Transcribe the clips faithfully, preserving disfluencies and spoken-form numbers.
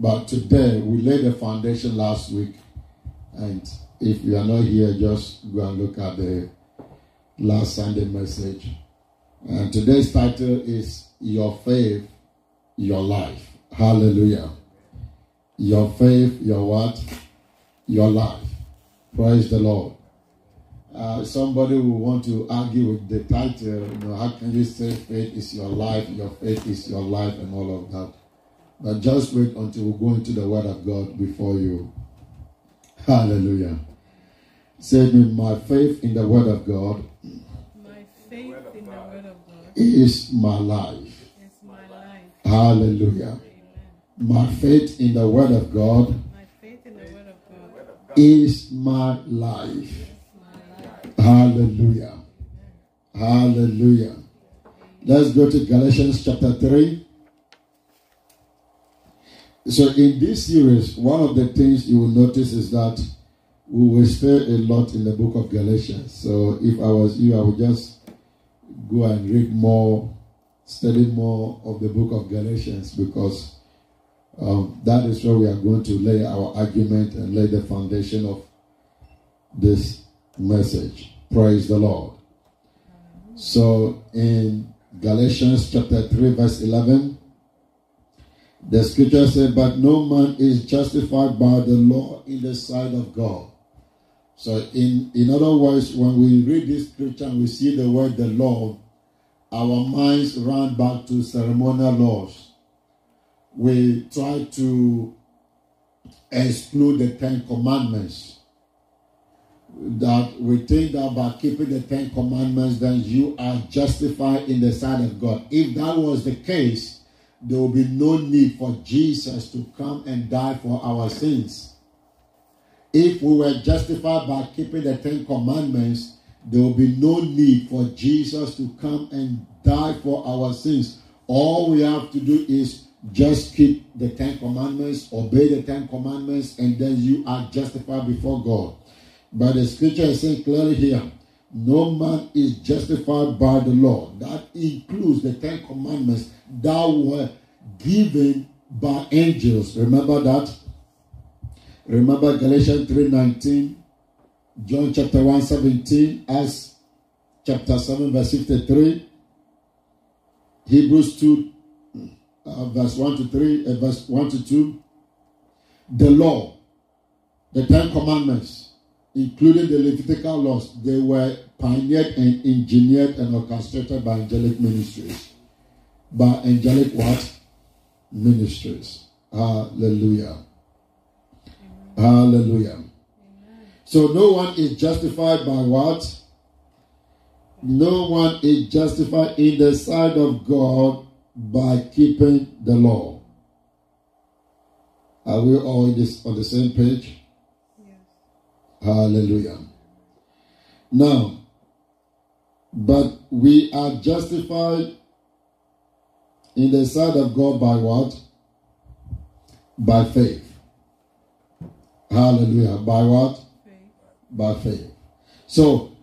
But today, we laid the foundation last week. And if you are not here, just go and look at the last Sunday message. And today's title is Your Faith, Your Life. Hallelujah. Your faith, your what? Your life. Praise the Lord. Uh, somebody will want to argue with the title, you know, how can you say faith is your life, your faith is your life, and all of that. But just wait until we go into the Word of God before you. Hallelujah. Say me, my faith in the Word of God. My faith in the Word of God is my life. Is my life. Hallelujah. Amen. My faith in the Word of God. My faith in the Word of God is my life. Hallelujah. Hallelujah. Let's go to Galatians chapter three. So in this series, one of the things you will notice is that we will stay a lot in the book of Galatians. So if I was you, I would just go and read more, study more of the book of Galatians, because um, that is where we are going to lay our argument and lay the foundation of this message. Praise the Lord. So in Galatians chapter three verse eleven, the scripture said, but no man is justified by the law in the sight of God. So in, in other words, when we read this scripture and we see the word the law, our minds run back to ceremonial laws. We try to exclude the Ten Commandments. That we think that by keeping the Ten Commandments, then you are justified in the sight of God. If that was the case, there will be no need for Jesus to come and die for our sins. If we were justified by keeping the Ten Commandments, there will be no need for Jesus to come and die for our sins. All we have to do is just keep the Ten Commandments, obey the Ten Commandments, and then you are justified before God. But the scripture is saying clearly here, no man is justified by the law. That includes the Ten Commandments that were given by angels. Remember that? Remember Galatians three nineteen, John chapter one seventeen, Acts chapter seven verse fifty-three, Hebrews two uh, verse one to three, uh, verse one to two. The law, the Ten Commandments, including the Levitical laws, they were pioneered and engineered and orchestrated by angelic ministries. By angelic what? Ministries. Hallelujah. Amen. Hallelujah. Amen. So no one is justified by what? No one is justified in the sight of God by keeping the law. Are we all in this, on the same page? Hallelujah. Now, but we are justified in the sight of God by what? By faith. Hallelujah. By what? Faith. By faith. So,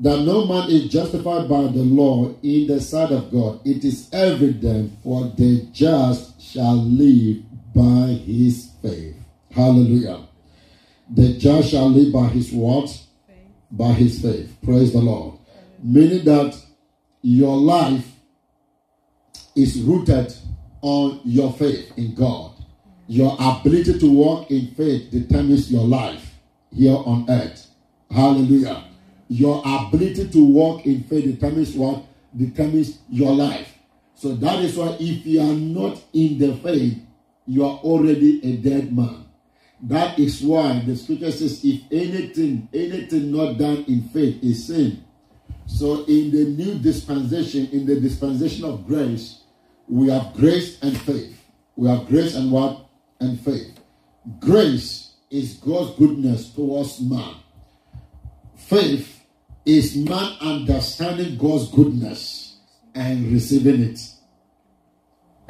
that no man is justified by the law in the sight of God, it is evident, for the just shall live by his faith. Hallelujah. The just shall live by his what? Faith. By his faith. Praise the Lord. Amen. Meaning that your life is rooted on your faith in God. Your ability to walk in faith determines your life here on earth. Hallelujah. Your ability to walk in faith determines what? Determines your life. So that is why if you are not in the faith, you are already a dead man. That is why the scripture says, if anything, anything not done in faith is sin. So in the new dispensation, in the dispensation of grace, we have grace and faith. We have grace and what? And faith. Grace is God's goodness towards man. Faith is man understanding God's goodness and receiving it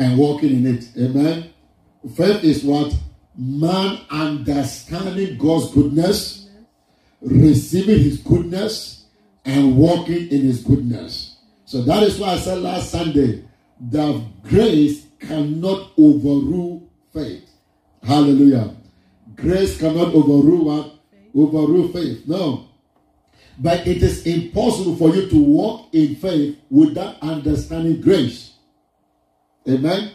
and walking in it. Amen? Faith is what? Man understanding God's goodness, receiving his goodness, and walking in his goodness. So that is why I said last Sunday that grace cannot overrule faith. Hallelujah. Grace cannot overrule what? Overrule faith. No. But it is impossible for you to walk in faith without understanding grace. Amen.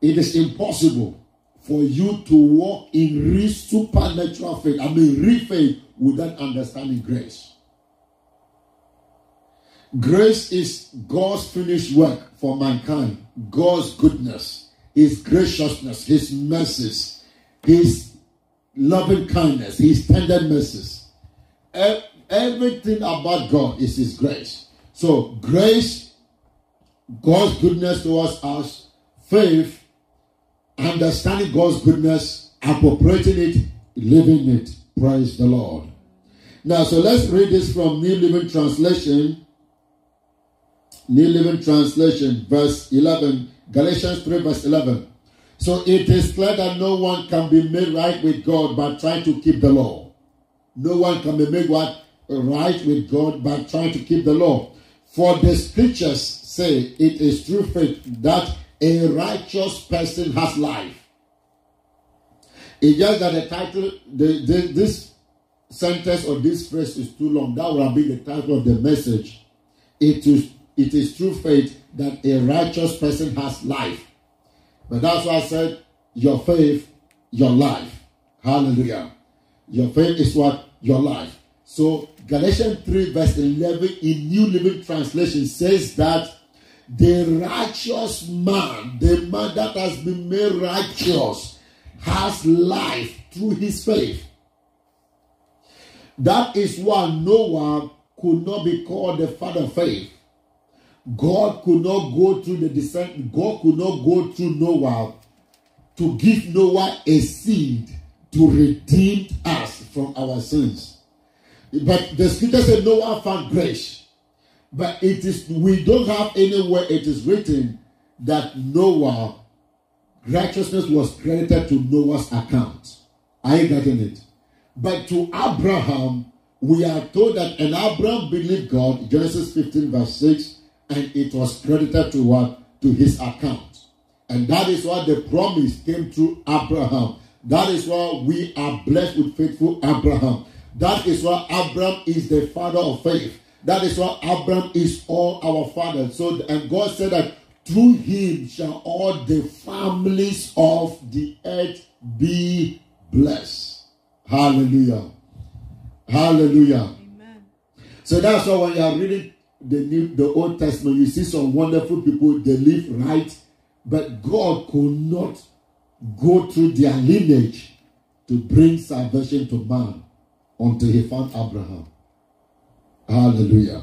It is impossible for you to walk in real supernatural faith. I mean real faith without understanding grace. Grace is God's finished work for mankind. God's goodness, His graciousness, His mercies, His loving kindness, His tender mercies. Everything about God is His grace. So grace, God's goodness towards us, faith, understanding God's goodness, appropriating it, living it. Praise the Lord. Now, so let's read this from New Living Translation. New Living Translation, verse eleven, Galatians three, verse eleven. So it is clear that no one can be made right with God by trying to keep the law. No one can be made what? Right with God by trying to keep the law. For the scriptures say it is through faith that a righteous person has life. It's just that the title, the, the, this sentence or this phrase is too long. That will be the title of the message. It is It is through faith that a righteous person has life. But that's why I said, your faith, your life. Hallelujah. Your faith is what? Your life. So, Galatians three verse eleven in New Living Translation says that the righteous man, the man that has been made righteous, has life through his faith. That is why Noah could not be called the father of faith. God could not go through the descent. God could not go through Noah to give Noah a seed to redeem us from our sins. But the scripture said Noah found grace. But it is we don't have anywhere it is written that Noah righteousness was credited to Noah's account. I ain't getting it. But to Abraham, we are told that and Abraham believed God, Genesis fifteen, verse six. And it was credited to what? To his account. And that is why the promise came through Abraham. That is why we are blessed with faithful Abraham. That is why Abraham is the father of faith. That is why Abraham is all our father. So, and God said that through him shall all the families of the earth be blessed. Hallelujah. Hallelujah. Amen. So that's why when you are reading The, New, the Old Testament, you see some wonderful people, they live right, but God could not go through their lineage to bring salvation to man until he found Abraham. Hallelujah.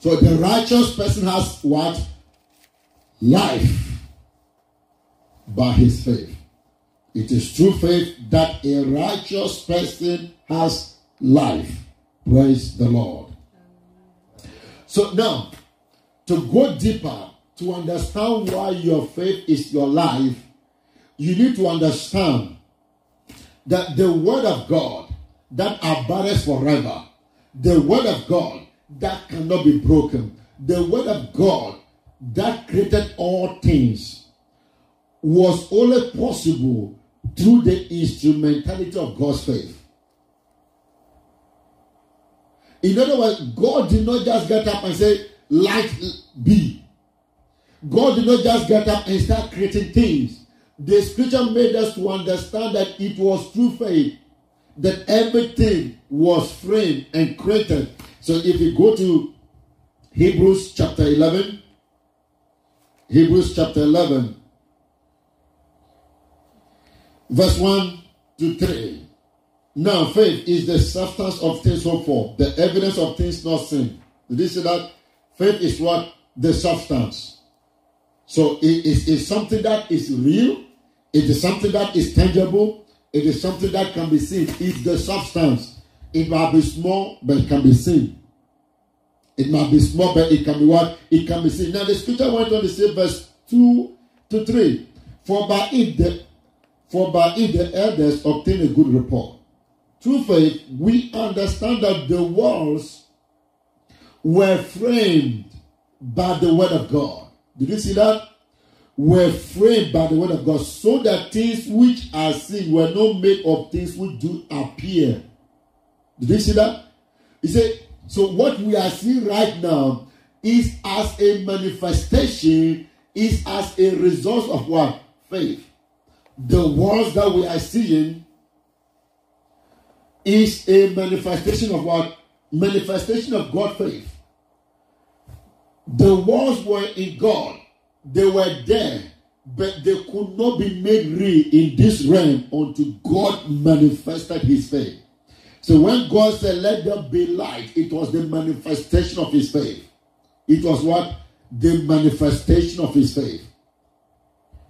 So the righteous person has what? Life by his faith. It is through faith that a righteous person has life. Praise the Lord. So now, to go deeper, to understand why your faith is your life, you need to understand that the word of God that abides forever, the word of God that cannot be broken, the word of God that created all things was only possible through the instrumentality of God's faith. In other words, God did not just get up and say, light be. God did not just get up and start creating things. The scripture made us to understand that it was through faith that everything was framed and created. So if you go to Hebrews chapter eleven, Hebrews chapter eleven, verse one to three. Now, faith is the substance of things hoped for, the evidence of things not seen. Did you see that? Faith is what? The substance. So it is, is something that is real. It is something that is tangible. It is something that can be seen. It's the substance. It might be small, but it can be seen. It might be small, but it can be what? It can be seen. Now, the scripture went on to say, verse two to three. For by it the, for by it the elders obtain a good report. Through faith, we understand that the worlds were framed by the word of God. Did you see that? were framed by the word of God, so that things which are seen were not made of things which do appear. Did you see that? He said, so what we are seeing right now is as a manifestation, is as a result of what? Faith. The words that we are seeing is a manifestation of what? Manifestation of God's faith. The words were in God. They were there, but they could not be made real in this realm until God manifested his faith. So when God said, let there be light, it was the manifestation of his faith. It was what? The manifestation of his faith.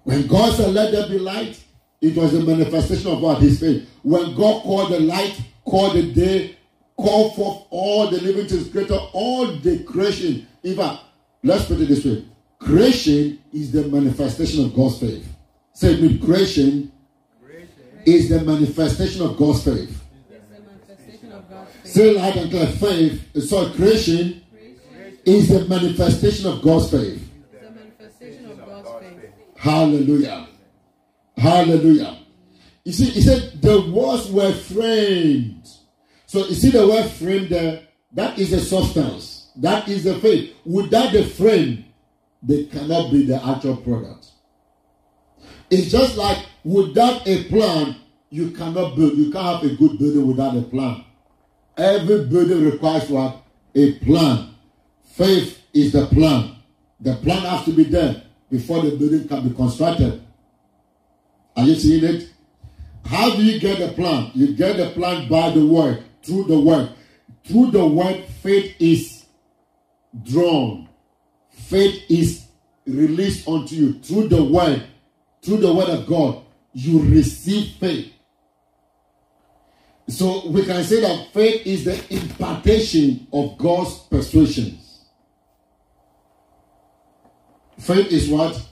When God said, let there be light, it was the manifestation of what? His faith. When God called the light, called the day, called forth all the living things, creator, all the creation. In fact, let's put it this way. Creation is the manifestation of God's faith. Say it with creation, creation is the manifestation of God's faith. Say loud and clear, faith. So creation, creation is the manifestation of God's faith. The manifestation of God's faith. Hallelujah. Hallelujah. You see, he said the words were framed. So you see the word framed there, that is the substance. That is the faith. Without the frame, they cannot be the actual product. It's just like without a plan, you cannot build. You can't have a good building without a plan. Every building requires what? A plan. Faith is the plan. The plan has to be there before the building can be constructed. Are you seeing it? How do you get the plan? You get the plan by the word, through the word. Through the word, faith is drawn. Faith is released unto you through the word, through the word of God. You receive faith. So we can say that faith is the impartation of God's persuasions. Faith is what?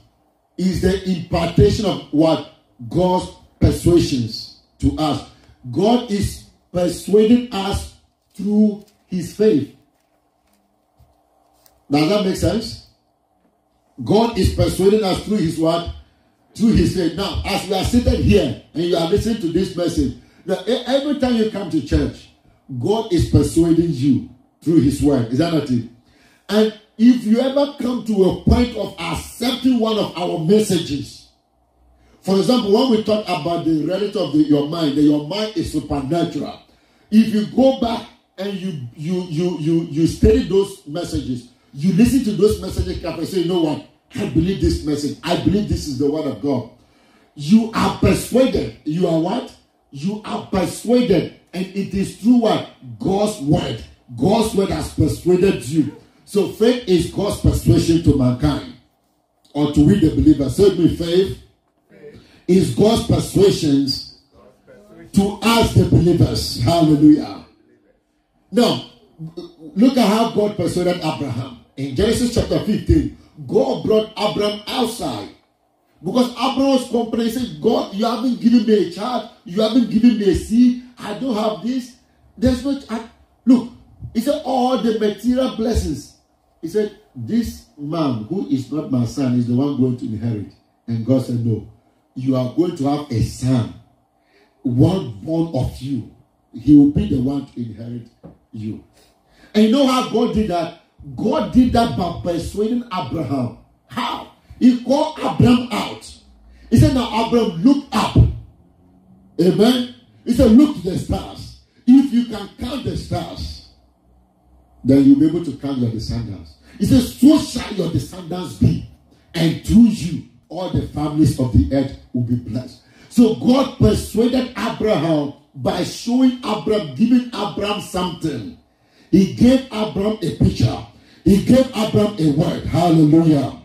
Is the impartation of what? God's persuasions to us. God is persuading us through his faith. Does that make sense? God is persuading us through his word, through his faith. Now, as we are seated here and you are listening to this message, now, every time you come to church, God is persuading you through his word. Is that not it? And if you ever come to a point of accepting one of our messages, for example, when we talk about the reality of the, your mind, that your mind is supernatural, if you go back and you you you you you study those messages, you listen to those messages and say, you know what? I believe this message. I believe this is the word of God. You are persuaded. You are what? You are persuaded. And it is through what? God's word. God's word has persuaded you. So faith is God's persuasion to mankind. Or to we the believers. Say me, faith is God's persuasions to us the believers. Hallelujah. Now, look at how God persuaded Abraham. In Genesis chapter fifteen, God brought Abram outside. Because Abram was complaining, saying, God, you haven't given me a child. You haven't given me a seed. I don't have this. There's no... I, look, he said, all the material blessings. He said, this man who is not my son is the one going to inherit. And God said, no. You are going to have a son. One born of you. He will be the one to inherit you. And you know how God did that? God did that by persuading Abraham. How? He called Abraham out. He said, now Abraham, look up. Amen? He said, look to the stars. If you can count the stars, then you'll be able to count your descendants. He said, so shall your descendants be. And through you, all the families of the earth will be blessed. So God persuaded Abraham by showing Abraham, giving Abraham something. He gave Abraham a picture. He gave Abraham a word. Hallelujah.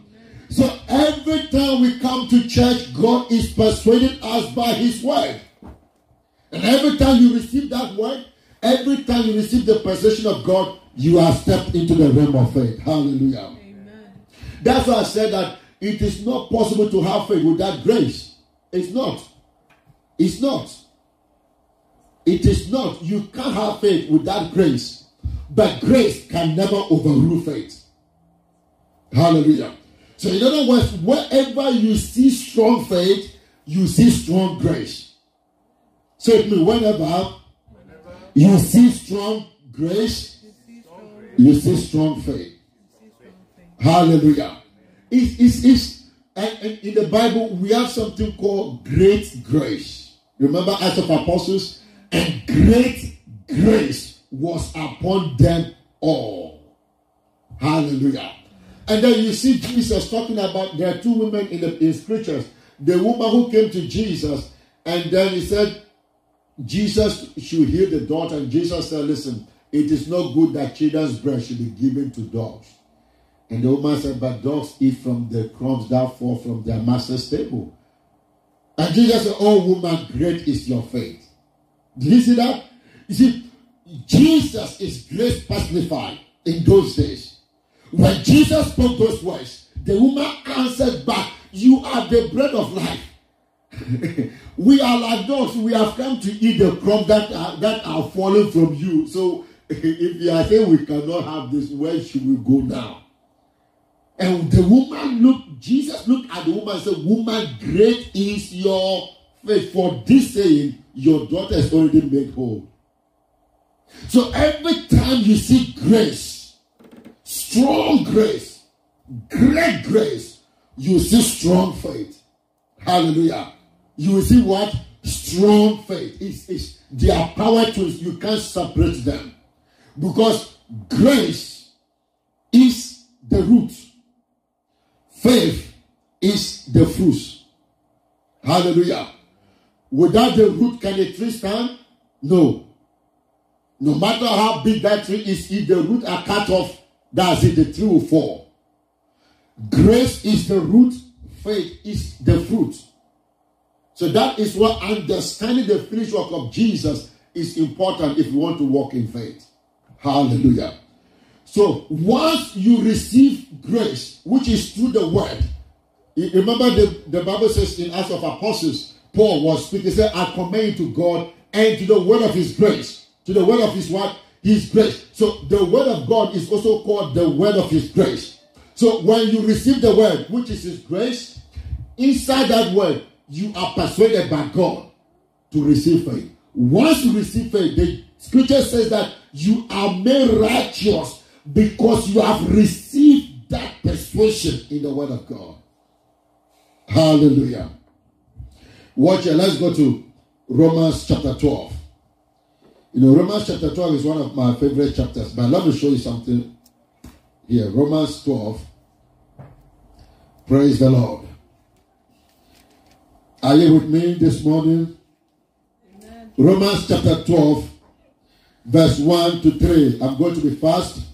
So every time we come to church, God is persuading us by his word. And every time you receive that word, every time you receive the persuasion of God, you are stepped into the realm of faith. Hallelujah. Amen. That's why I said that it is not possible to have faith without grace. It's not. It's not. It is not. You can't have faith without grace. But grace can never overrule faith. Hallelujah. So in other words, wherever you see strong faith, you see strong grace. So it means whenever you see strong grace, you see strong faith. Hallelujah. It's, it's, it's, and, and in the Bible, we have something called great grace. Remember Acts of Apostles? And great grace was upon them all. Hallelujah. And then you see Jesus talking about, there are two women in the in scriptures. The woman who came to Jesus, and then he said, Jesus should heal the daughter. And Jesus said, listen, it is not good that children's bread should be given to dogs. And the woman said, but dogs eat from the crumbs that fall from their master's table. And Jesus said, oh woman, great is your faith. Did you see that? You see, Jesus is grace personified in those days. When Jesus spoke those words, the woman answered back, you are the bread of life. We are like dogs. We have come to eat the crumbs that are, that are falling from you. So if you are saying we cannot have this, where should we go now? And the woman looked, Jesus looked at the woman and said, woman, great is your faith. For this saying, your daughter is already made whole. So every time you see grace, strong grace, great grace, you see strong faith. Hallelujah. You will see what? Strong faith. It's, it's, they are power tools. You can't separate them. Because grace is the root. Faith is the fruit. Hallelujah. Without the root, can a tree stand? No. No matter how big that tree is, if the roots are cut off, that's it, the tree will fall. Grace is the root. Faith is the fruit. So that is why understanding the finished work of Jesus is important if you want to walk in faith. Hallelujah. So once you receive grace, which is through the word, remember the, the Bible says in Acts of Apostles, Paul was speaking, he said, I commend to God and to the word of his grace. To the word of his what? His grace. So the word of God is also called the word of his grace. So when you receive the word, which is his grace, inside that word, you are persuaded by God to receive faith. Once you receive faith, the scripture says that you are made righteous because you have received that persuasion in the word of God. Hallelujah. Watch it. Let's go to Romans chapter twelve. You know, Romans chapter twelve is one of my favorite chapters, but I'd love to show you something here. Romans twelve. Praise the Lord. Are you with me this morning? Amen. Romans chapter twelve, verse one to three. I'm going to be fast.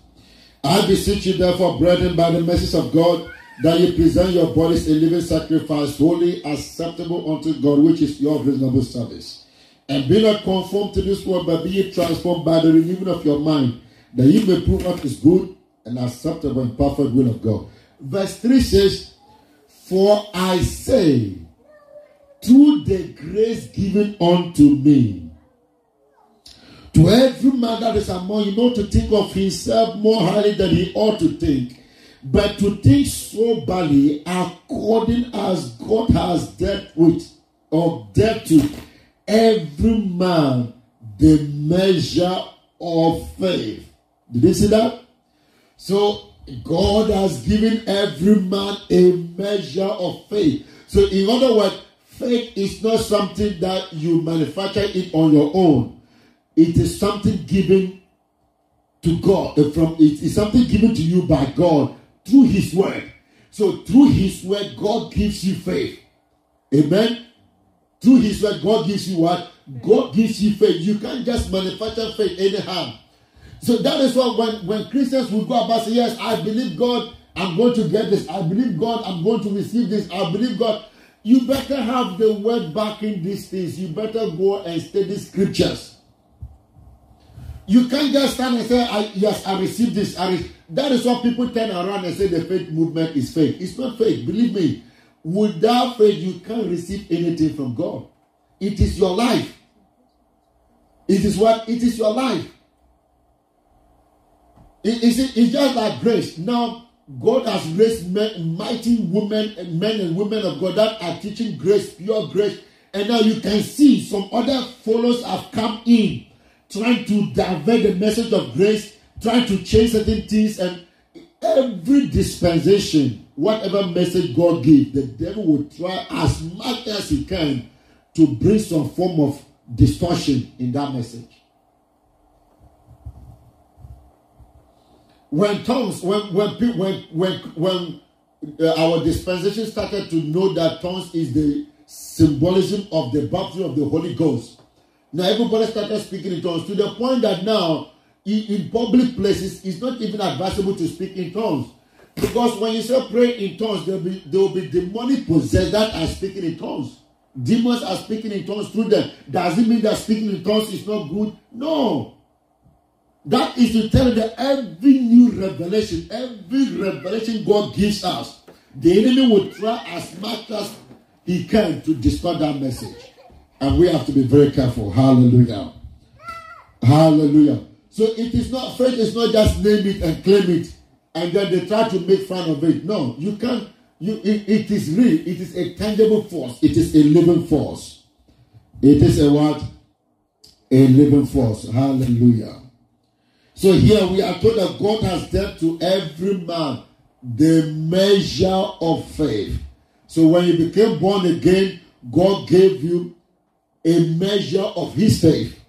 I beseech you therefore, brethren, by the mercies of God, that you present your bodies a living sacrifice, holy, acceptable unto God, which is your reasonable service. And be not conformed to this world, but be ye transformed by the renewing of your mind, that you may prove what is good and acceptable and perfect will of God. Verse three says, for I say, through the grace given unto me, to every man that is among you, not to think of himself more highly than he ought to think, but to think soberly according as God has dealt with, or dealt to every man the measure of faith. Did you see that? So God has given every man a measure of faith. So in other words, faith is not something that you manufacture it on your own. It is something given to God. From It is something given to you by God through his word. So through his word, God gives you faith. Amen? Through his word, God gives you what? God gives you faith. You can't just manufacture faith anyhow. So that is why when, when Christians will go about saying, yes, I believe God, I'm going to get this. I believe God, I'm going to receive this. I believe God. You better have the word backing these things. You better go and study scriptures. You can't just stand and say, I, yes, I received this. I re-. That is what people turn around and say the faith movement is faith. It's not faith. Believe me. Without faith, you can't receive anything from God. It is your life. It is what? It is your life. It's just like grace. Now, God has raised men, mighty women and men and women of God that are teaching grace, pure grace. And now you can see some other followers have come in, trying to divert the message of grace, trying to change certain things. And every dispensation, whatever message God gives, the devil will try as much as he can to bring some form of distortion in that message. When tongues, when when when when, when uh, our dispensation started to know that tongues is the symbolism of the baptism of the Holy Ghost, now everybody started speaking in tongues to the point that now in, in public places it's not even advisable to speak in tongues, because when you say pray in tongues, there will be there will be demonic possessed that are speaking in tongues. Demons are speaking in tongues through them. Does it mean that speaking in tongues is not good? No. That is to tell you that every new revelation, every revelation God gives us, the enemy will try as much as he can to distort that message. And we have to be very careful. Hallelujah. Hallelujah. So it is not, faith is not just name it and claim it, and then they try to make fun of it. No, you can't. You, it, it is real. It is a tangible force. It is a living force. It is a what? A living force. Hallelujah. So here we are told that God has dealt to every man the measure of faith. So when you became born again, God gave you a measure of his faith.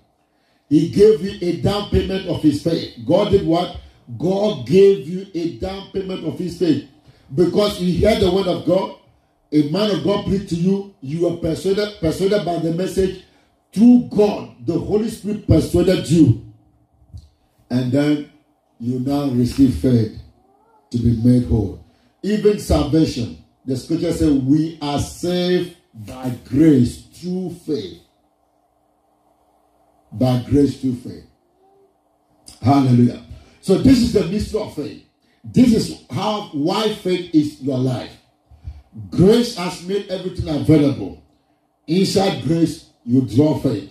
He gave you a down payment of his faith. God did what? God gave you a down payment of his faith. Because you hear the word of God, a man of God preached to you, you were persuaded, persuaded by the message. Through God, the Holy Spirit persuaded you. And then you now receive faith to be made whole. Even salvation, the scripture says, we are saved by grace through faith. By grace through faith. Hallelujah. So this is the mystery of faith. This is how, why faith is your life. Grace has made everything available. Inside grace, you draw faith.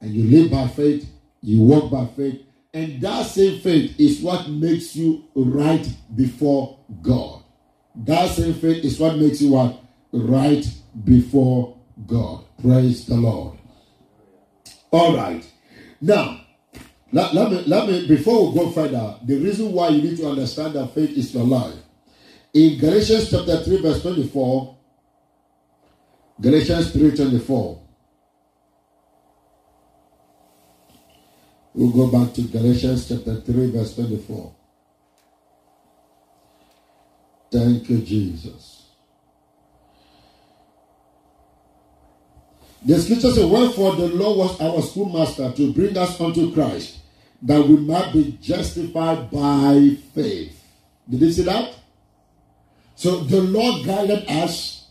And you live by faith. You walk by faith. And that same faith is what makes you right before God. That same faith is what makes you what? Right before God. Praise the Lord. All right. Now, let, let me, let me, before we go further, the reason why you need to understand that faith is your life. In Galatians chapter three, verse twenty-four, Galatians three, twenty-four. We'll go back to Galatians chapter three, verse twenty-four. Thank you, Jesus. The scripture says, wherefore the Lord was our schoolmaster to bring us unto Christ, that we might be justified by faith. Did you see that? So the Lord guided us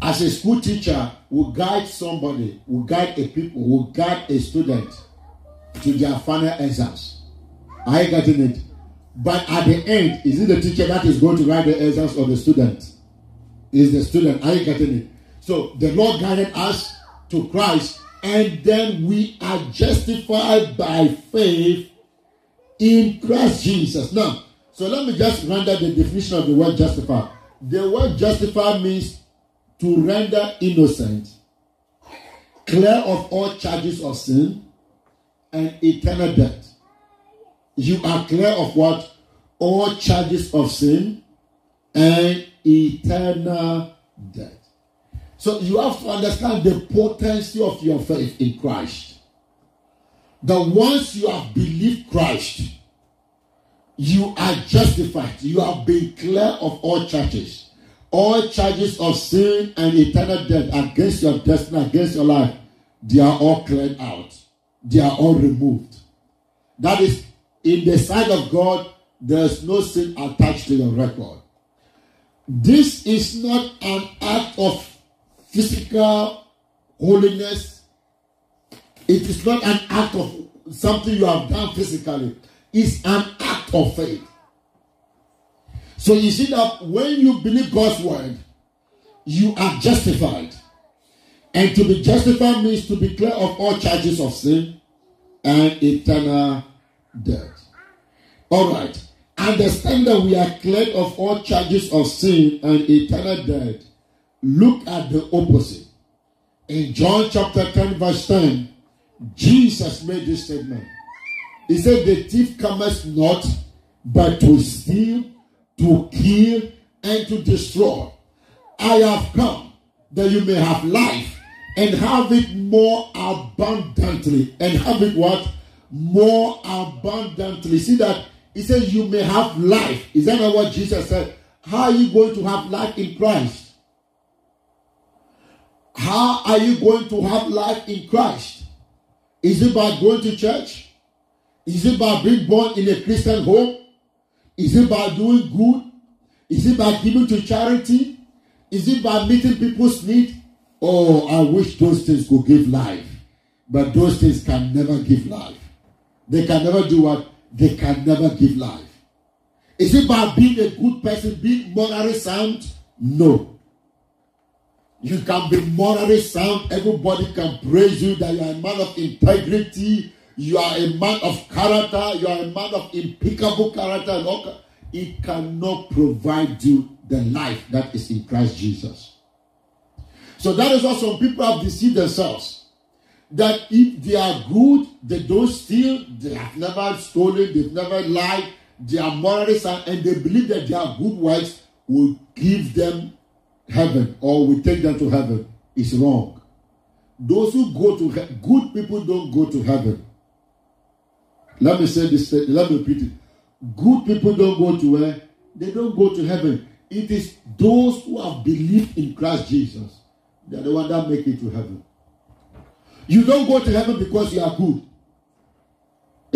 as a school teacher will guide somebody, will guide a people, will guide a student to their final exams. Are you getting it? But at the end, is it the teacher that is going to write the exams or the student? Is the student? Are you getting it? So the Lord guided us to Christ, and then we are justified by faith in Christ Jesus. Now, so let me just render the definition of the word justified. The word justified means to render innocent, clear of all charges of sin, and eternal death. You are clear of what? All charges of sin and eternal death. So you have to understand the potency of your faith in Christ. That once you have believed Christ, you are justified. You have been clear of all charges. All charges of sin and eternal death against your destiny, against your life, they are all cleared out. They are all removed. That is, in the sight of God, there is no sin attached to your record. This is not an act of physical holiness. It is not an act of something you have done physically. It's an act of faith. So you see that when you believe God's word, you are justified. And to be justified means to be clear of all charges of sin and eternal death. All right. Understand that we are cleared of all charges of sin and eternal death. Look at the opposite. In John chapter ten, verse ten, Jesus made this statement. He said, the thief cometh not, but to steal, to kill, and to destroy. I have come that you may have life and have it more abundantly. And have it what? More abundantly. See that? He says you may have life. Is that not what Jesus said? How are you going to have life in Christ? How are you going to have life in Christ? Is it by going to church? Is it by being born in a Christian home? Is it by doing good? Is it by giving to charity? Is it by meeting people's needs? Oh, I wish those things could give life. But those things can never give life. They can never do what? They can never give life. Is it by being a good person, being morally sound? No. You can be morally sound. Everybody can praise you that you are a man of integrity. You are a man of character. You are a man of impeccable character. It cannot provide you the life that is in Christ Jesus. So that is why some people have deceived themselves. That if they are good, they don't steal, they have never stolen, they've never lied, they are morally sound, and they believe that their good works will give them heaven or will take them to heaven. It's wrong. Those who go to heaven, good people don't go to heaven. Let me say this, let me repeat it. Good people don't go to where? They don't go to heaven. It is those who have believed in Christ Jesus that are the ones that make it to heaven. You don't go to heaven because you are good.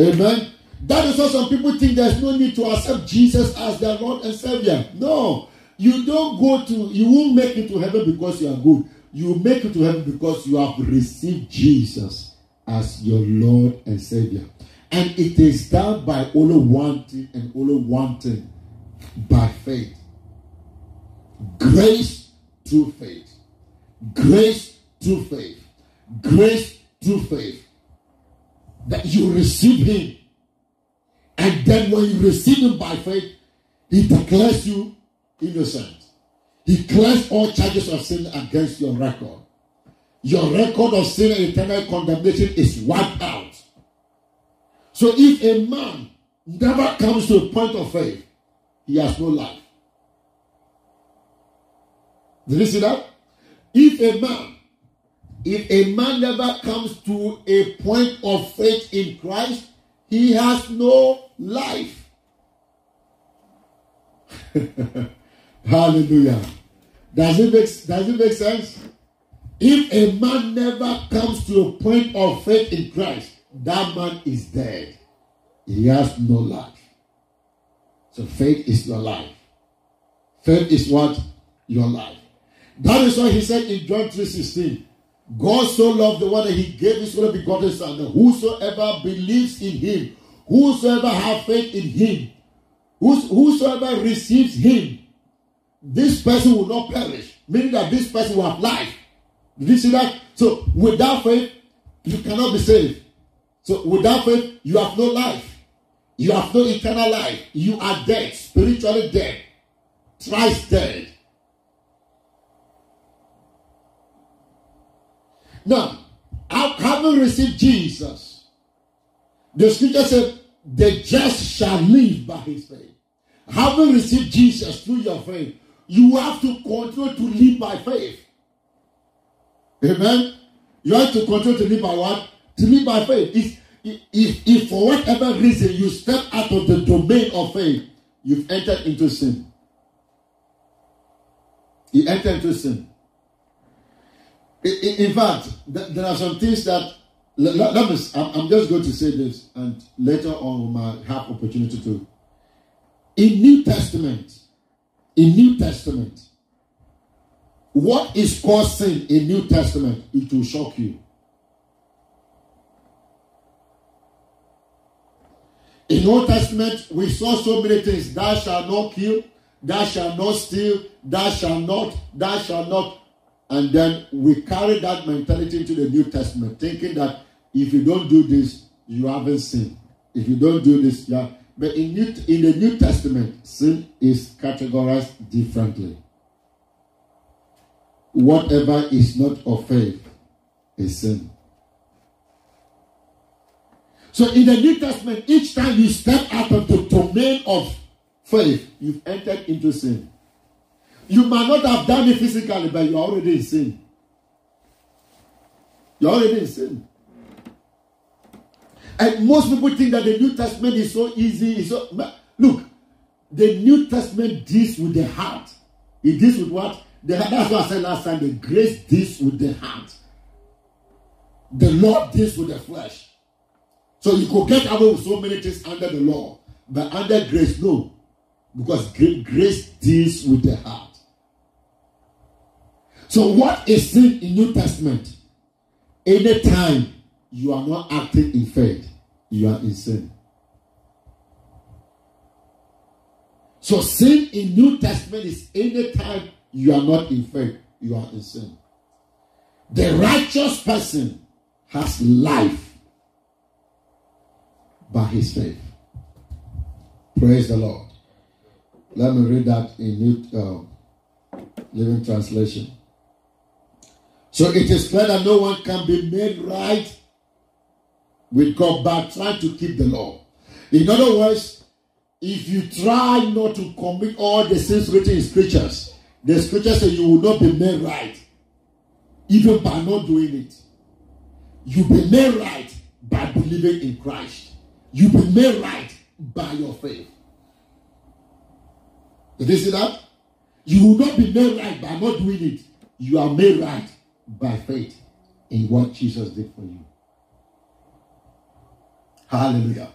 Amen. That is why some people think there's no need to accept Jesus as their Lord and Savior. No. You don't go to, you won't make it to heaven because you are good. You make it to heaven because you have received Jesus as your Lord and Savior. And it is done by only one thing and only one thing. By faith. Grace through faith. Grace through faith. Grace through faith, that you receive him, and then when you receive him by faith, he declares you innocent. He clears all charges of sin against your record. Your record of sin and eternal condemnation is wiped out. So if a man never comes to a point of faith, he has no life. Did you see that? If a man If a man never comes to a point of faith in Christ, he has no life. Hallelujah. Does it, make, does it make sense? If a man never comes to a point of faith in Christ, that man is dead. He has no life. So faith is your life. Faith is what? Your life. That is why he said in John three sixteen, God so loved the world that he gave his only begotten Son, that whosoever believes in him, whosoever have faith in him, whosoever receives him, this person will not perish. Meaning that this person will have life. Did you see that? So without faith, you cannot be saved. So without faith, you have no life. You have no eternal life. You are dead, spiritually dead, thrice dead. Now, having received Jesus, the scripture said, the just shall live by his faith. Having received Jesus through your faith, you have to continue to live by faith. Amen? You have to continue to live by what? To live by faith. If, if, if for whatever reason you step out of the domain of faith, you've entered into sin. You enter into sin. In fact, there are some things that, let me, I'm just going to say this, and later on we might have opportunity to. In New Testament, in New Testament, what is called sin in New Testament, it will shock you. In Old Testament, we saw so many things. Thou shalt not kill, thou shalt not steal, thou shalt not, thou shalt not. And then we carry that mentality into the New Testament, thinking that if you don't do this, you haven't sinned. If you don't do this, yeah, But in, New, in the New Testament, sin is categorized differently. Whatever is not of faith is sin. So in the New Testament, each time you step out of the domain of faith, you've entered into sin. You might not have done it physically, but you're already in sin. You're already in sin. And most people think that the New Testament is so easy. Is so, look, the New Testament deals with the heart. It deals with what? The, that's what I said last time. The grace deals with the heart. The law deals with the flesh. So you could get away with so many things under the law. But under grace, no. Because grace deals with the heart. So what is sin in New Testament? Anytime you are not acting in faith, you are in sin. So sin in New Testament is anytime you are not in faith, you are in sin. The righteous person has life by his faith. Praise the Lord. Let me read that in New uh, Living Translation. So it is clear that no one can be made right with God by trying to keep the law. In other words, if you try not to commit all the sins written in scriptures, the scriptures say you will not be made right, even by not doing it. You be made right by believing in Christ. You be made right by your faith. Did you see that? You will not be made right by not doing it. You are made right by faith in what Jesus did for you. Hallelujah.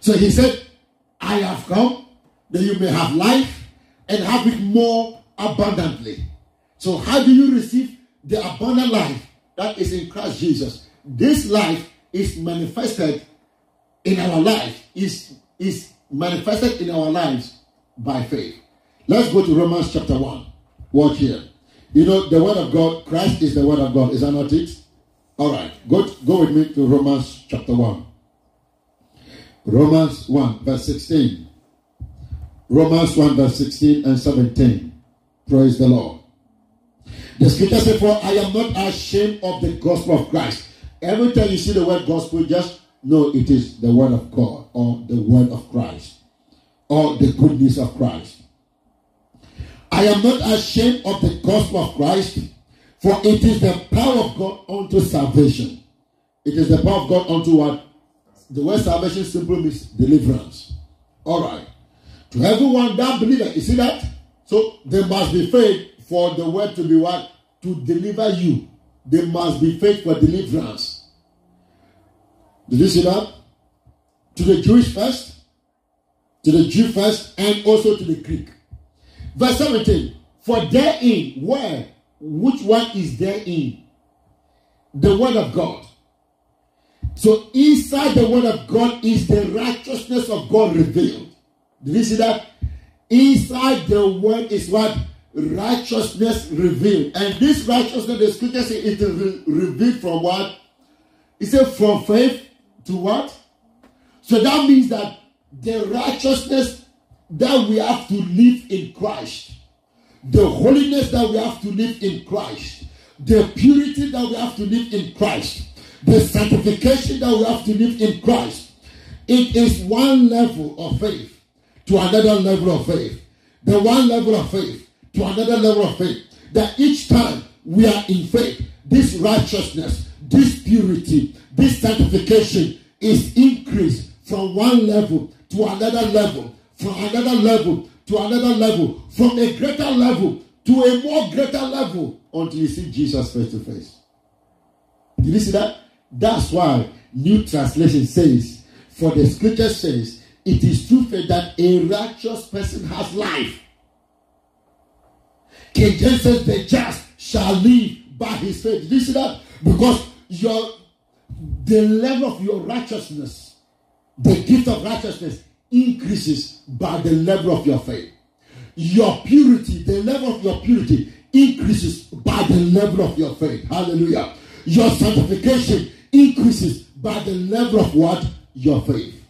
So he said, I have come that you may have life and have it more abundantly. So how do you receive the abundant life that is in Christ Jesus? This life is manifested in our life, is, is manifested in our lives by faith. Let's go to Romans chapter one. Watch here. You know, the word of God, Christ is the word of God. Is that not it? All right. Go, go with me to Romans chapter one. Romans one verse sixteen. Romans one verse sixteen and seventeen. Praise the Lord. The scripture says, for I am not ashamed of the gospel of Christ. Every time you see the word gospel, just know it is the word of God or the word of Christ or the good news of Christ. I am not ashamed of the gospel of Christ, for it is the power of God unto salvation. It is the power of God unto what? The word salvation simply means deliverance. All right. To everyone that believeth, you see that? So there must be faith for the word to be what? To deliver you. There must be faith for deliverance. Did you see that? To the Jewish first, to the Jew first, and also to the Greek. Verse seventeen, for therein, where, which one is therein? The word of God. So inside the word of God is the righteousness of God revealed. Did you see that? Inside the word is what? Righteousness revealed. And this righteousness, the scripture says, it is revealed from what? It says from faith to what? So that means that the righteousness that we have to live in Christ, the holiness that we have to live in Christ, the purity that we have to live in Christ, the sanctification that we have to live in Christ, it is one level of faith to another level of faith, the one level of faith to another level of faith, that each time we are in faith, this righteousness, this purity, this sanctification is increased from one level to another level, from another level to another level, from a greater level to a more greater level, until you see Jesus face to face. Did you see that? That's why New Translation says, for the scripture says, it is true faith that a righteous person has life. King James says, the just shall live by his faith. Did you see that? Because your the level of your righteousness, the gift of righteousness, increases by the level of your faith. Your purity, the level of your purity increases by the level of your faith. Hallelujah. Your sanctification increases by the level of what? Your faith.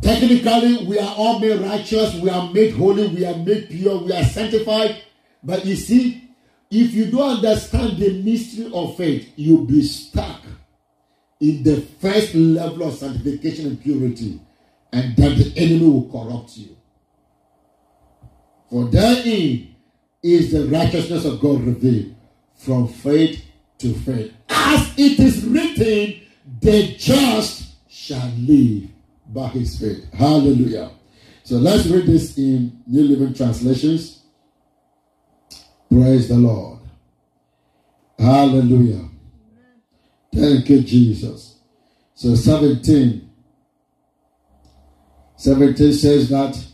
Technically, we are all made righteous, we are made holy, we are made pure, we are sanctified. But you see, if you don't understand the mystery of faith, you'll be stuck in the first level of sanctification and purity, and that the enemy will corrupt you. For therein is the righteousness of God revealed from faith to faith. As it is written, the just shall live by his faith. Hallelujah. So let's read this in New Living Translations. Praise the Lord. Hallelujah. Thank you, Jesus. So seventeen, seventeen says that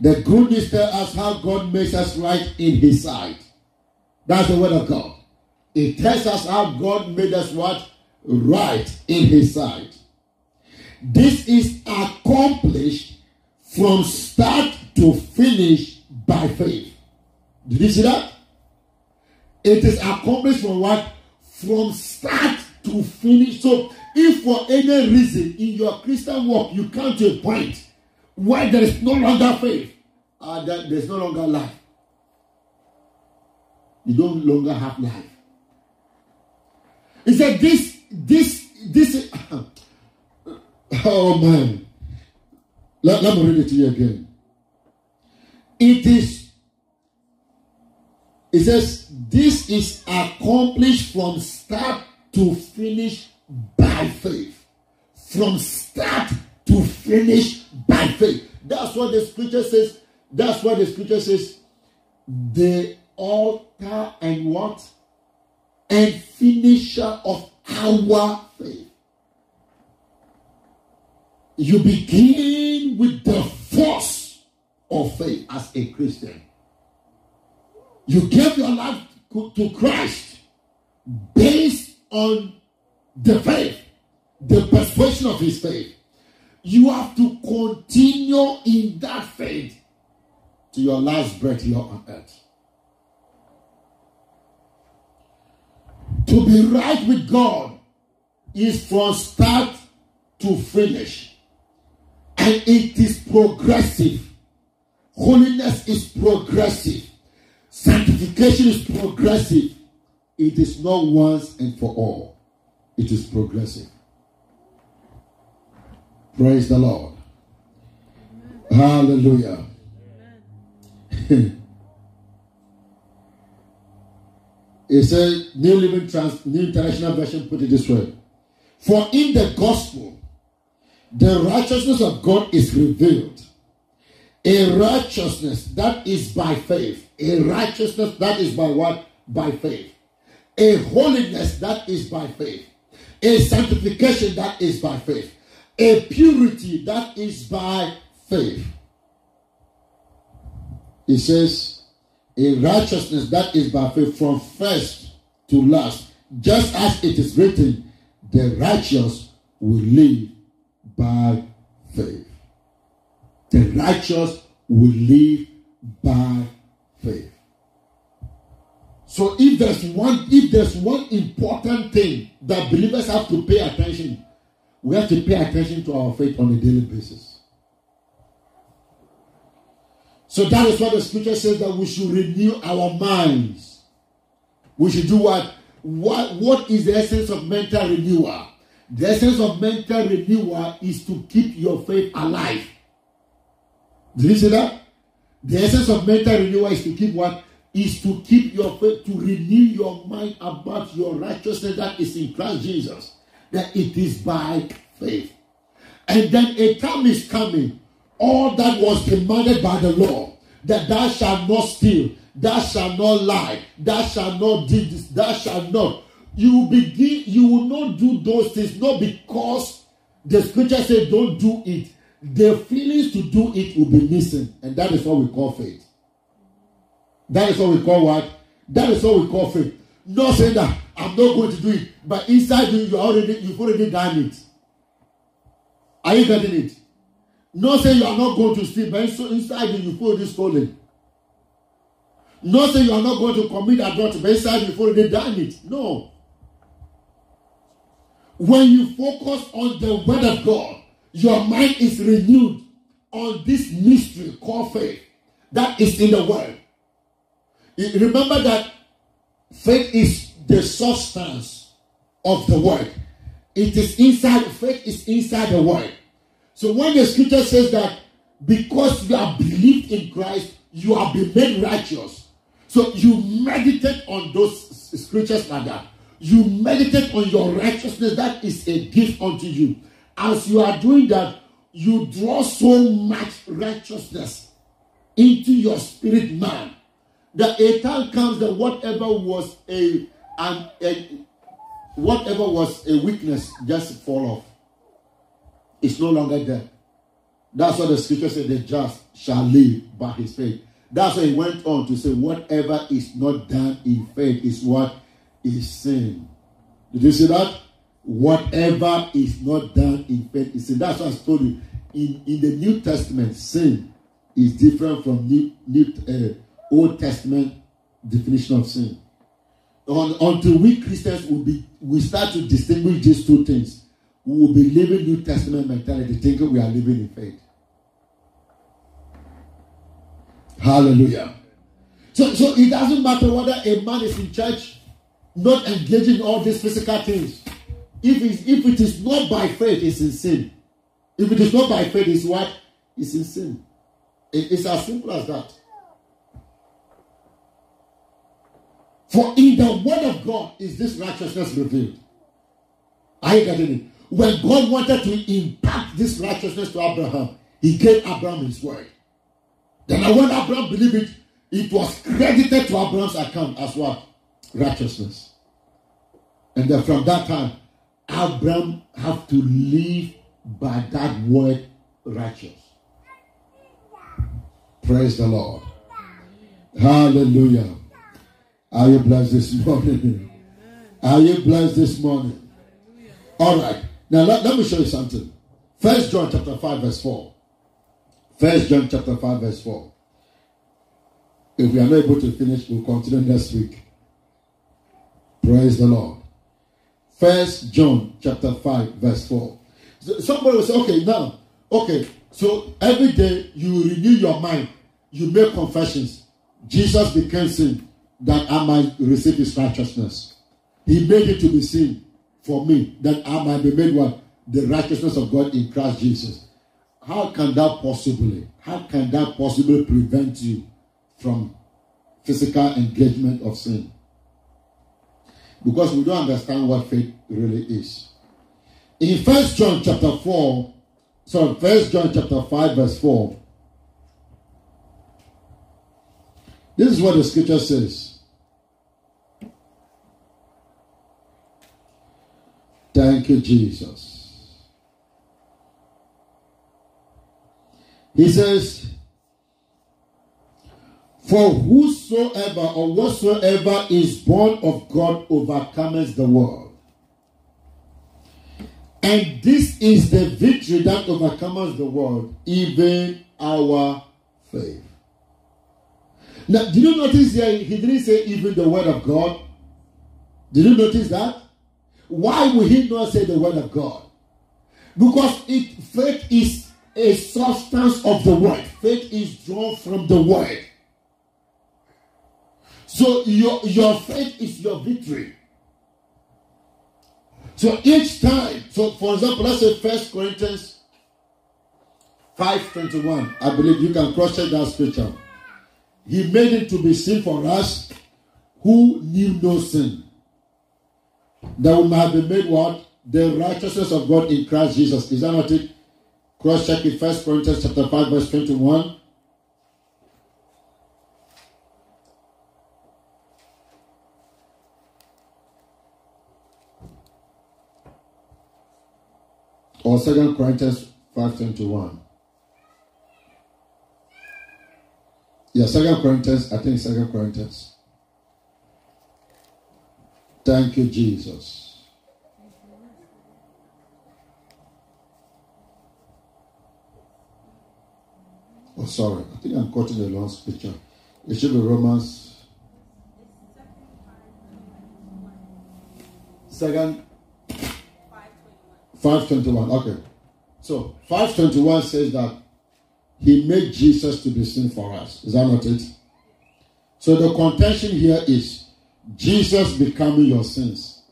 the good news tells us how God makes us right in his sight. That's the word of God. It tells us how God made us what? Right in his sight. This is accomplished from start to finish by faith. Did you see that? It is accomplished from what? From start to finish. So if for any reason in your Christian walk you come to a point where there is no longer faith, uh, there is no longer life. You don't longer have life. He said this, this, this, oh man, let, let me read it to you again. It is, it says, this is accomplished from start to finish by faith. From start to finish by faith. That's what the scripture says. That's what the scripture says. The altar and what? And finisher of our faith. You begin with the force of faith as a Christian. You gave your life to Christ based on the faith, the persuasion of his faith. You have to continue in that faith to your last breath here on earth. To be right with God is from start to finish. And it is progressive. Holiness is progressive. Sanctification is progressive. It is not once and for all. It is progressive. Praise the Lord. Amen. Hallelujah. Amen. It says, New Living Trans, New International Version put it this way. For in the gospel, the righteousness of God is revealed. A righteousness that is by faith. A righteousness that is by what? By faith. A holiness that is by faith. A sanctification that is by faith. A purity that is by faith. It says, a righteousness that is by faith from first to last. Just as it is written, the righteous will live by faith. The righteous will live by faith. So if there's one, if there's one important thing that believers have to pay attention, we have to pay attention to our faith on a daily basis. So that is what the scripture says, that we should renew our minds. We should do what? What, what is the essence of mental renewal? The essence of mental renewal is to keep your faith alive. Did you see that? The essence of mental renewal is to keep what? Is to keep your faith, to renew your mind about your righteousness that is in Christ Jesus. That it is by faith. And then a time is coming. All that was demanded by the law, that thou shalt not steal, thou shalt not lie, thou shalt not do this, thou shalt not. You begin, you will not do those things, not because the scripture says don't do it. The feelings to do it will be missing, and that is what we call faith. That is what we call what? That is what we call faith. Not saying that I'm not going to do it, but inside you, you already, you've already done it. Are you getting it? Not say you are not going to steal, but inside you, you've already stolen. Not say you are not going to commit adultery, but inside you've already done it. No. When you focus on the word of God, your mind is renewed on this mystery called faith that is in the Word. Remember that faith is the substance of the Word. It is inside, faith is inside the Word. So when the scripture says that because you are believed in Christ, you have been made righteous. So you meditate on those scriptures like that. You meditate on your righteousness. That is a gift unto you. As you are doing that, you draw so much righteousness into your spirit man. That a time comes that whatever was a, an, a whatever was a weakness just fall off. It's no longer there. That's what the scripture said, the just shall live by his faith. That's why he went on to say, whatever is not done in faith is what is sin. Did you see that? Whatever is not done in faith is sin. That's what I told you. In, in the New Testament, sin is different from New, New uh, Old Testament definition of sin. On, until we Christians will be, we start to distinguish these two things, we will be living New Testament mentality, thinking we are living in faith. Hallelujah. So, so it doesn't matter whether a man is in church, not engaging in all these physical things. If it, if it is not by faith, it's in sin. If it is not by faith, it's what? It's in sin. It, it's as simple as that. For in the Word of God is this righteousness revealed. Are you getting it? When God wanted to impart this righteousness to Abraham, he gave Abraham his word. Then when Abraham believed it, it was credited to Abraham's account as what? Righteousness. And then from that time, Abraham had to live by that word righteous. Praise the Lord. Hallelujah. Are you blessed this morning? Are you blessed this morning? All right. Now, let, let me show you something. First John chapter five, verse four. First John chapter five, verse four. If we are not able to finish, we'll continue next week. Praise the Lord. First John chapter five, verse four. So somebody will say, okay, now, okay, so every day you renew your mind. You make confessions. Jesus became sin, that I might receive his righteousness. He made it to be sin for me, that I might be made what? The righteousness of God in Christ Jesus. How can that possibly, how can that possibly prevent you from physical engagement of sin? Because we don't understand what faith really is. In First John chapter four, sorry, First John chapter five, verse four, this is what the scripture says. Thank you, Jesus. He says, for whosoever or whatsoever is born of God overcometh the world. And this is the victory that overcometh the world, even our faith. Now, did you notice here, he didn't say even the word of God? Did you notice that? Why would he not say the word of God? Because it, faith is a substance of the word. Faith is drawn from the word. So your, your faith is your victory. So each time, so for example, let's say First Corinthians five twenty-one. I believe you can cross-check that scripture. He made it to be sin for us who knew no sin, that we might be made what? The righteousness of God in Christ Jesus. Is that not it? Cross-check in First Corinthians chapter five, verse twenty-one. Or Second Corinthians five, twenty-one. Yeah, Second Corinthians, I think Second Corinthians. Thank you, Jesus. Oh, sorry. I think I'm quoting the long scripture. It should be Romans. Second. five twenty-one. Okay. So five twenty-one says that he made Jesus to be sin for us. Is that not it? So the contention here is Jesus becoming your sins.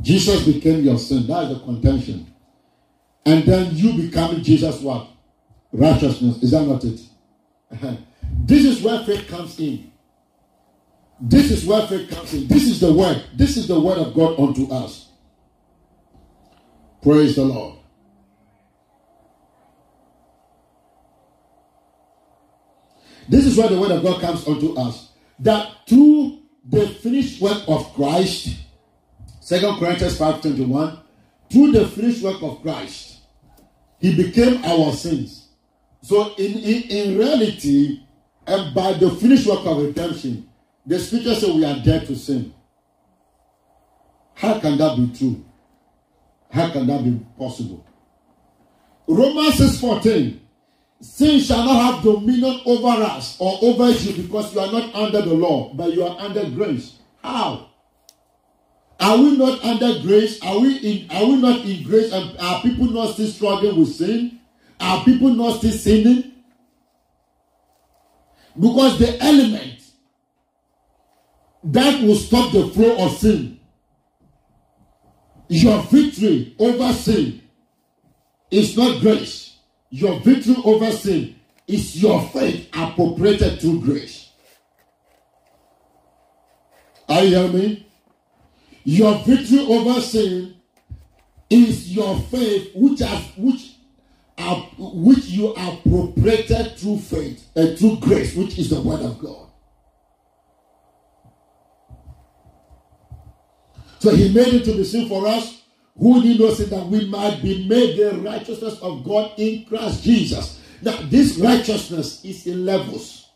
Jesus became your sin. That is the contention. And then you becoming Jesus what? Righteousness. Is that not it? This is where faith comes in. This is where faith comes in. This is the word. This is the word of God unto us. Praise the Lord. This is where the word of God comes unto us. That through the finished work of Christ, Second Corinthians five twenty-one, through the finished work of Christ, he became our sins. So in, in, in reality, and by the finished work of redemption, the scripture says we are dead to sin. How can that be true? How can that be possible? Romans six fourteen. Sin shall not have dominion over us or over you, because you are not under the law, but you are under grace. How? Are we not under grace? Are we in? Are we not in grace? And are people not still struggling with sin? Are people not still sinning? Because the element that will stop the flow of sin, your victory over sin, is not grace. Your victory over sin is your faith appropriated through grace. Are you hearing me? Your victory over sin is your faith which has, which are, which you appropriated through faith and through grace, which is the word of God. So he made it to be sin for us, who did not say that we might be made the righteousness of God in Christ Jesus. Now, this righteousness is in levels.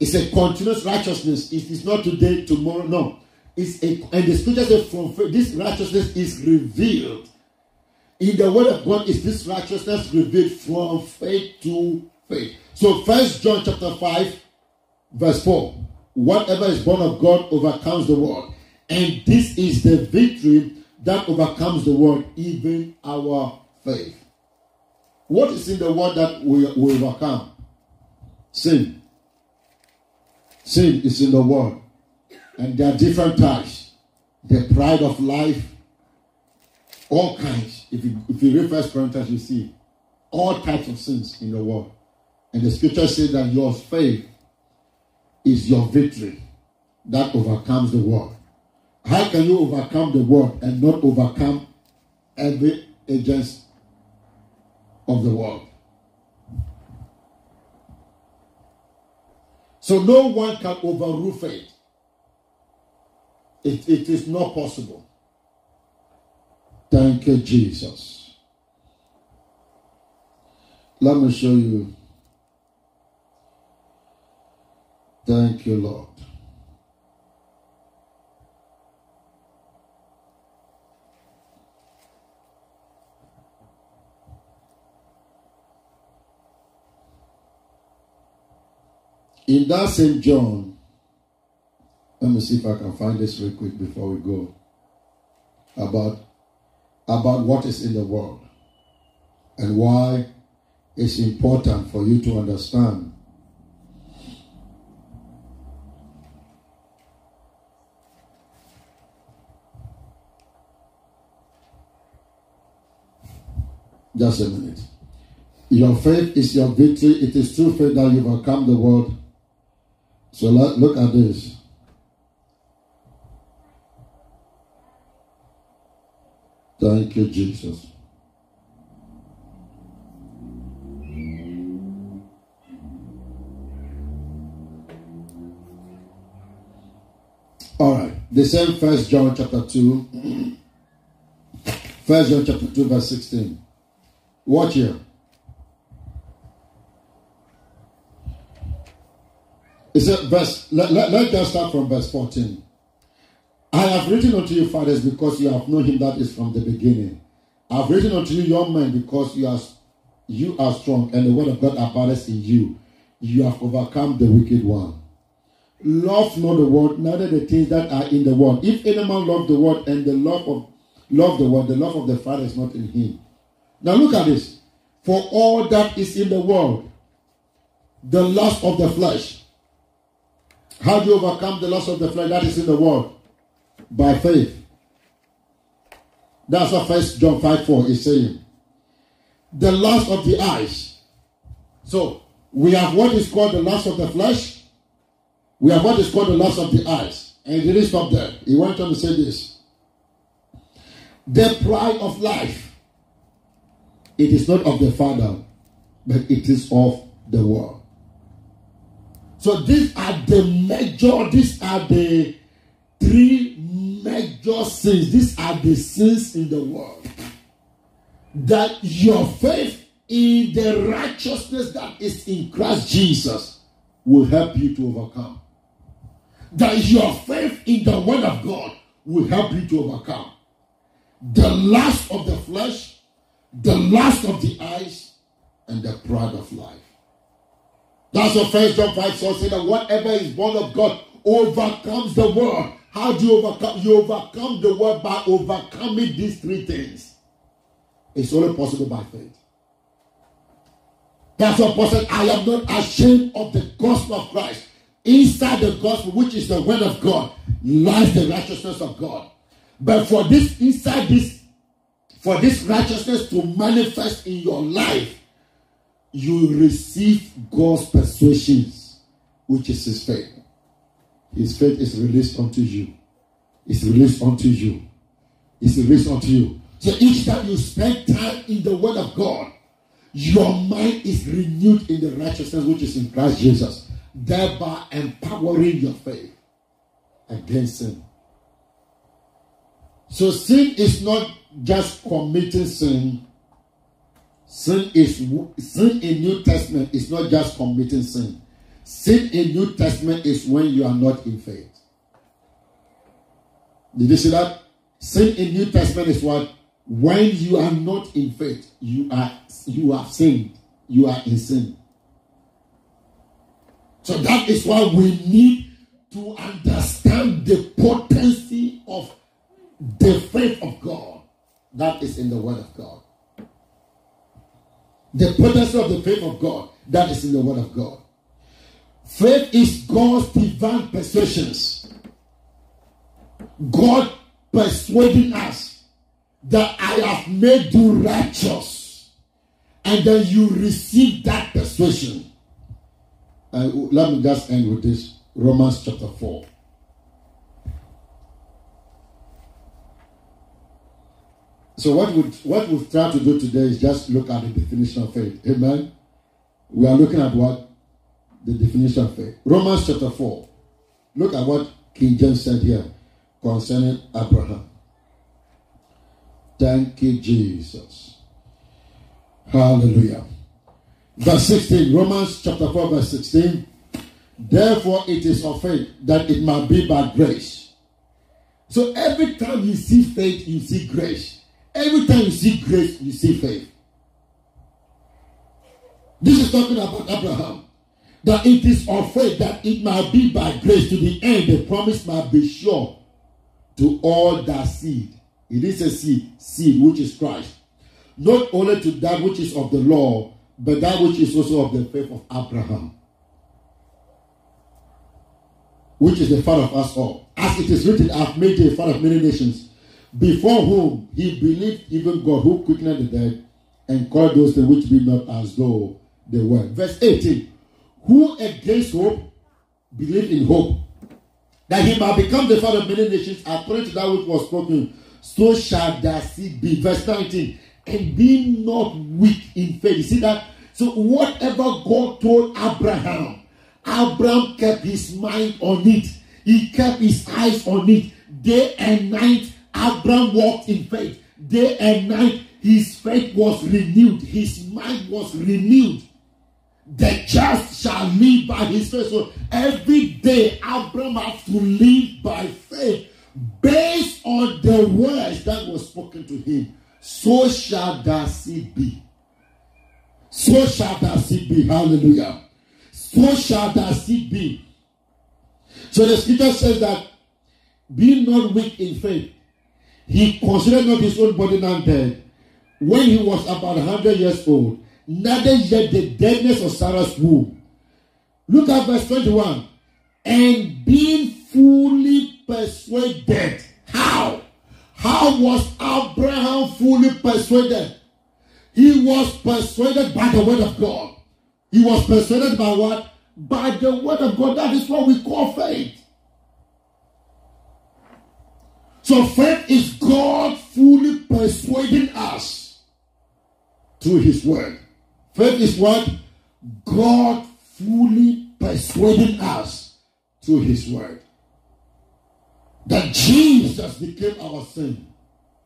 It's a continuous righteousness. It is not today, tomorrow, no. It's a, and the scripture says from faith, this righteousness is revealed. In the word of God, is this righteousness revealed from faith to faith. So First John chapter five, verse four. Whatever is born of God overcomes the world. And this is the victory that overcomes the world, even our faith. What is in the world that we, we overcome? Sin. Sin is in the world. And there are different types. The pride of life, all kinds. If you, if you read First Corinthians, you see all types of sins in the world. And the scripture says that your faith is your victory that overcomes the world. How can you overcome the world and not overcome every agent of the world? So no one can overrule faith. It, it is not possible. Thank you, Jesus. Let me show you. Thank you, Lord. In that same John, let me see if I can find this real quick before we go, about, about what is in the world and why it's important for you to understand. Just a minute. Your faith is your victory. It is through faith that you overcome the world. So let, look at this. Thank you, Jesus. All right. The same First John chapter two. First John chapter two verse sixteen. Watch here. It says, verse, let, let, let's just start from verse fourteen. I have written unto you, fathers, because you have known him that is from the beginning. I have written unto you, young men, because you are, you are strong, and the word of God abides in you. You have overcome the wicked one. Love not the world, neither the things that are in the world. If any man love the world and the love of love the world, the love of the Father is not in him. Now look at this. For all that is in the world, the lust of the flesh. How do you overcome the lust of the flesh that is in the world? By faith. That's what First John five four is saying. The lust of the eyes. So, we have what is called the lust of the flesh. We have what is called the lust of the eyes. And he didn't stop there. He went on to say this. The pride of life. It is not of the Father, but it is of the world. So these are the major, these are the three major sins. These are the sins in the world. That your faith in the righteousness that is in Christ Jesus will help you to overcome. That your faith in the Word of God will help you to overcome. The lust of the flesh, the lust of the eyes, and the pride of life. That's what First John five says, that whatever is born of God overcomes the world. How do you overcome? You overcome the world by overcoming these three things. It's only possible by faith. That's what Paul said, I am not ashamed of the gospel of Christ. Inside the gospel, which is the word of God, lies the righteousness of God. But for this, inside this, for this righteousness to manifest in your life, you receive God's persuasions, which is his faith. His faith is released unto you. It's released unto you. It's released unto you. So each time you spend time in the word of God, your mind is renewed in the righteousness which is in Christ Jesus, thereby empowering your faith against sin. So sin is not just committing sin. Sin is sin in New Testament is not just committing sin. Sin in New Testament is when you are not in faith. Did you see that? Sin in New Testament is what? When you are not in faith, you are you have sinned. You are in sin. So that is why we need to understand the potency of the faith of God that is in the Word of God. The potency of the faith of God that is in the Word of God. Faith is God's divine persuasions. God persuading us that I have made you righteous, and then you receive that persuasion. And let me just end with this. Romans chapter four. So what we what we've tried to do today is just look at the definition of faith. Amen. We are looking at what? The definition of faith. Romans chapter four. Look at what King James said here concerning Abraham. Thank you, Jesus. Hallelujah. Verse sixteen, Romans chapter four, verse sixteen. Therefore it is of faith that it might be by grace. So every time you see faith, you see grace. Every time you see grace, you see faith. This is talking about Abraham. That it is of faith that it might be by grace to the end. The promise might be sure to all that seed. It is a seed, seed which is Christ. Not only to that which is of the law, but that which is also of the faith of Abraham. Which is the father of us all. As it is written, I have made you a father of many nations. Before whom he believed even God who quickened the dead and called those things which be not as though they were. Verse eighteen. Who against hope believed in hope that he might become the father of many nations according to that which was spoken, so shall that seed be. Verse nineteen. And be not weak in faith. You see that? So whatever God told Abraham, Abraham kept his mind on it. He kept his eyes on it day and night. Abraham walked in faith. Day and night, his faith was renewed. His mind was renewed. The just shall live by his faith. So every day, Abraham has to live by faith based on the words that were spoken to him. So shall that seed be. So shall that seed be. Hallelujah. So shall that seed be. So the scripture says that, being not weak in faith, he considered not his own body now dead, when he was about one hundred years old, neither yet the deadness of Sarah's womb. Look at verse twenty-one. And being fully persuaded. How? How was Abraham fully persuaded? He was persuaded by the word of God. He was persuaded by what? By the word of God. That is what we call faith. So faith is God fully persuading us through his word. Faith is what? God fully persuading us through his word. That Jesus became our sin.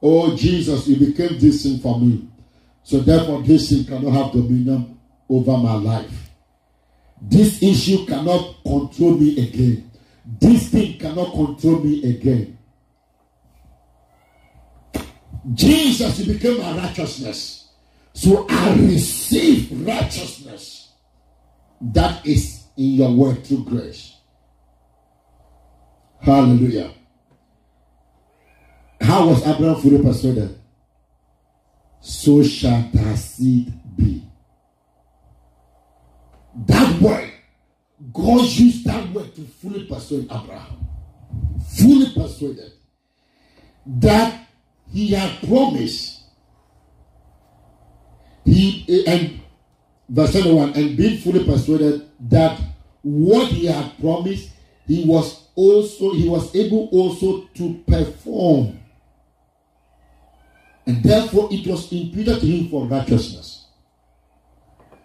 Oh Jesus, you became this sin for me. So therefore this sin cannot have dominion over my life. This issue cannot control me again. This thing cannot control me again. Jesus, you became my righteousness. So I receive righteousness that is in your word through grace. Hallelujah. How was Abraham fully persuaded? So shall thy seed be. That word, God used that word to fully persuade Abraham. Fully persuaded that he had promised. He and verse twenty-one, and being fully persuaded that what he had promised, he was also he was able also to perform. And therefore it was imputed to him for righteousness.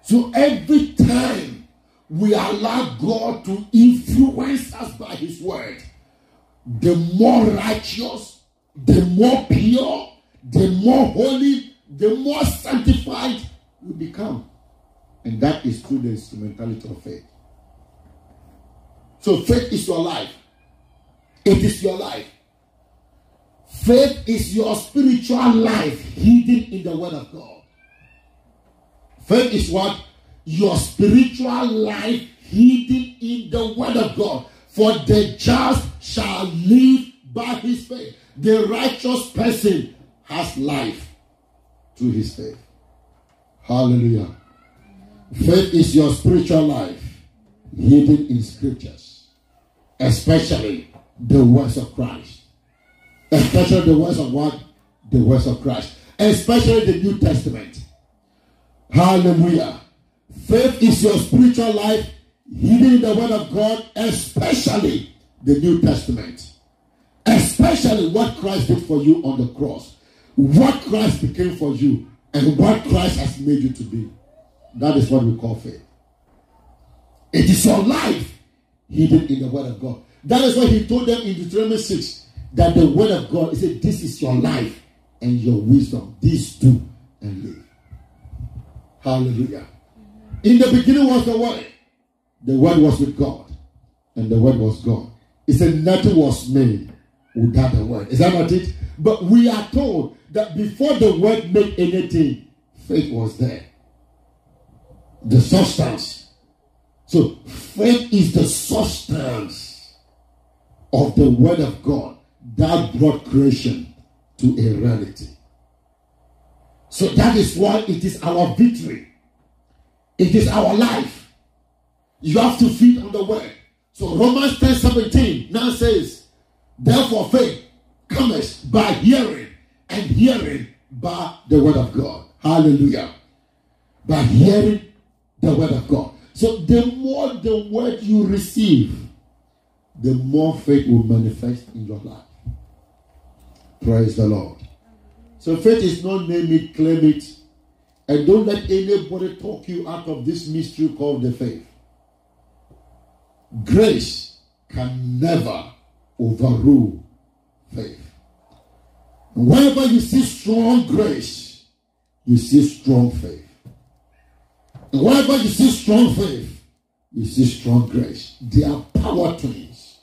So every time we allow God to influence us by his word, the more righteous, the more pure, the more holy, the more sanctified we become. And that is through the instrumentality of faith. So faith is your life. It is your life. Faith is your spiritual life hidden in the word of God. Faith is what? Your spiritual life hidden in the word of God. For the just shall live by his faith. The righteous person has life through his faith. Hallelujah. Faith is your spiritual life hidden in scriptures, especially the words of Christ. Especially the words of what? The words of Christ. Especially the New Testament. Hallelujah. Faith is your spiritual life hidden in the word of God, especially the New Testament. Especially what Christ did for you on the cross. What Christ became for you and what Christ has made you to be. That is what we call faith. It is your life hidden in the word of God. That is why he told them in Deuteronomy six that the word of God, he said, this is your life and your wisdom. These two and live. Hallelujah. In the beginning was the word. The word was with God. And the word was God. He said nothing was made without the word. Is that not it? But we are told that before the word made anything, faith was there. The substance. So, faith is the substance of the word of God that brought creation to a reality. So, that is why it is our victory. It is our life. You have to feed on the word. So, Romans ten seventeen now says, therefore faith cometh by hearing, and hearing by the word of God. Hallelujah. By hearing the word of God. So the more the word you receive, the more faith will manifest in your life. Praise the Lord. So faith is not name it, claim it. And don't let anybody talk you out of this mystery called the faith. Grace can never overrule faith. Whenever you see strong grace, you see strong faith. Whenever you see strong faith, you see strong grace. They are power twins.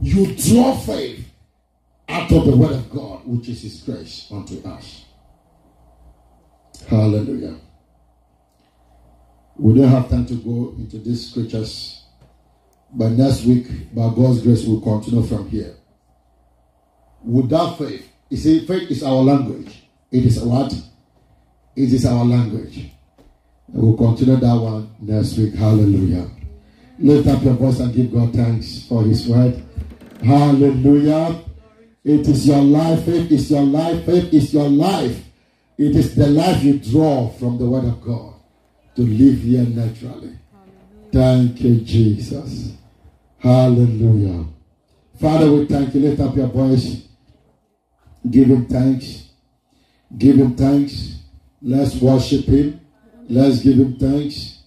You draw faith out of the word of God, which is his grace unto us. Hallelujah. We don't have time to go into these scriptures, but next week, by God's grace, we'll continue from here. Without faith, you see, faith is our language. It is what? It is our language. We'll continue that one next week. Hallelujah. Lift up your voice and give God thanks for his word. Hallelujah. It is your life. It is your life. It is your life. It is the life you draw from the word of God to live here naturally. Hallelujah. Thank you, Jesus. Hallelujah. Father, we thank you. Lift up your voice. Give him thanks. Give him thanks. Let's worship him. Let's give him thanks.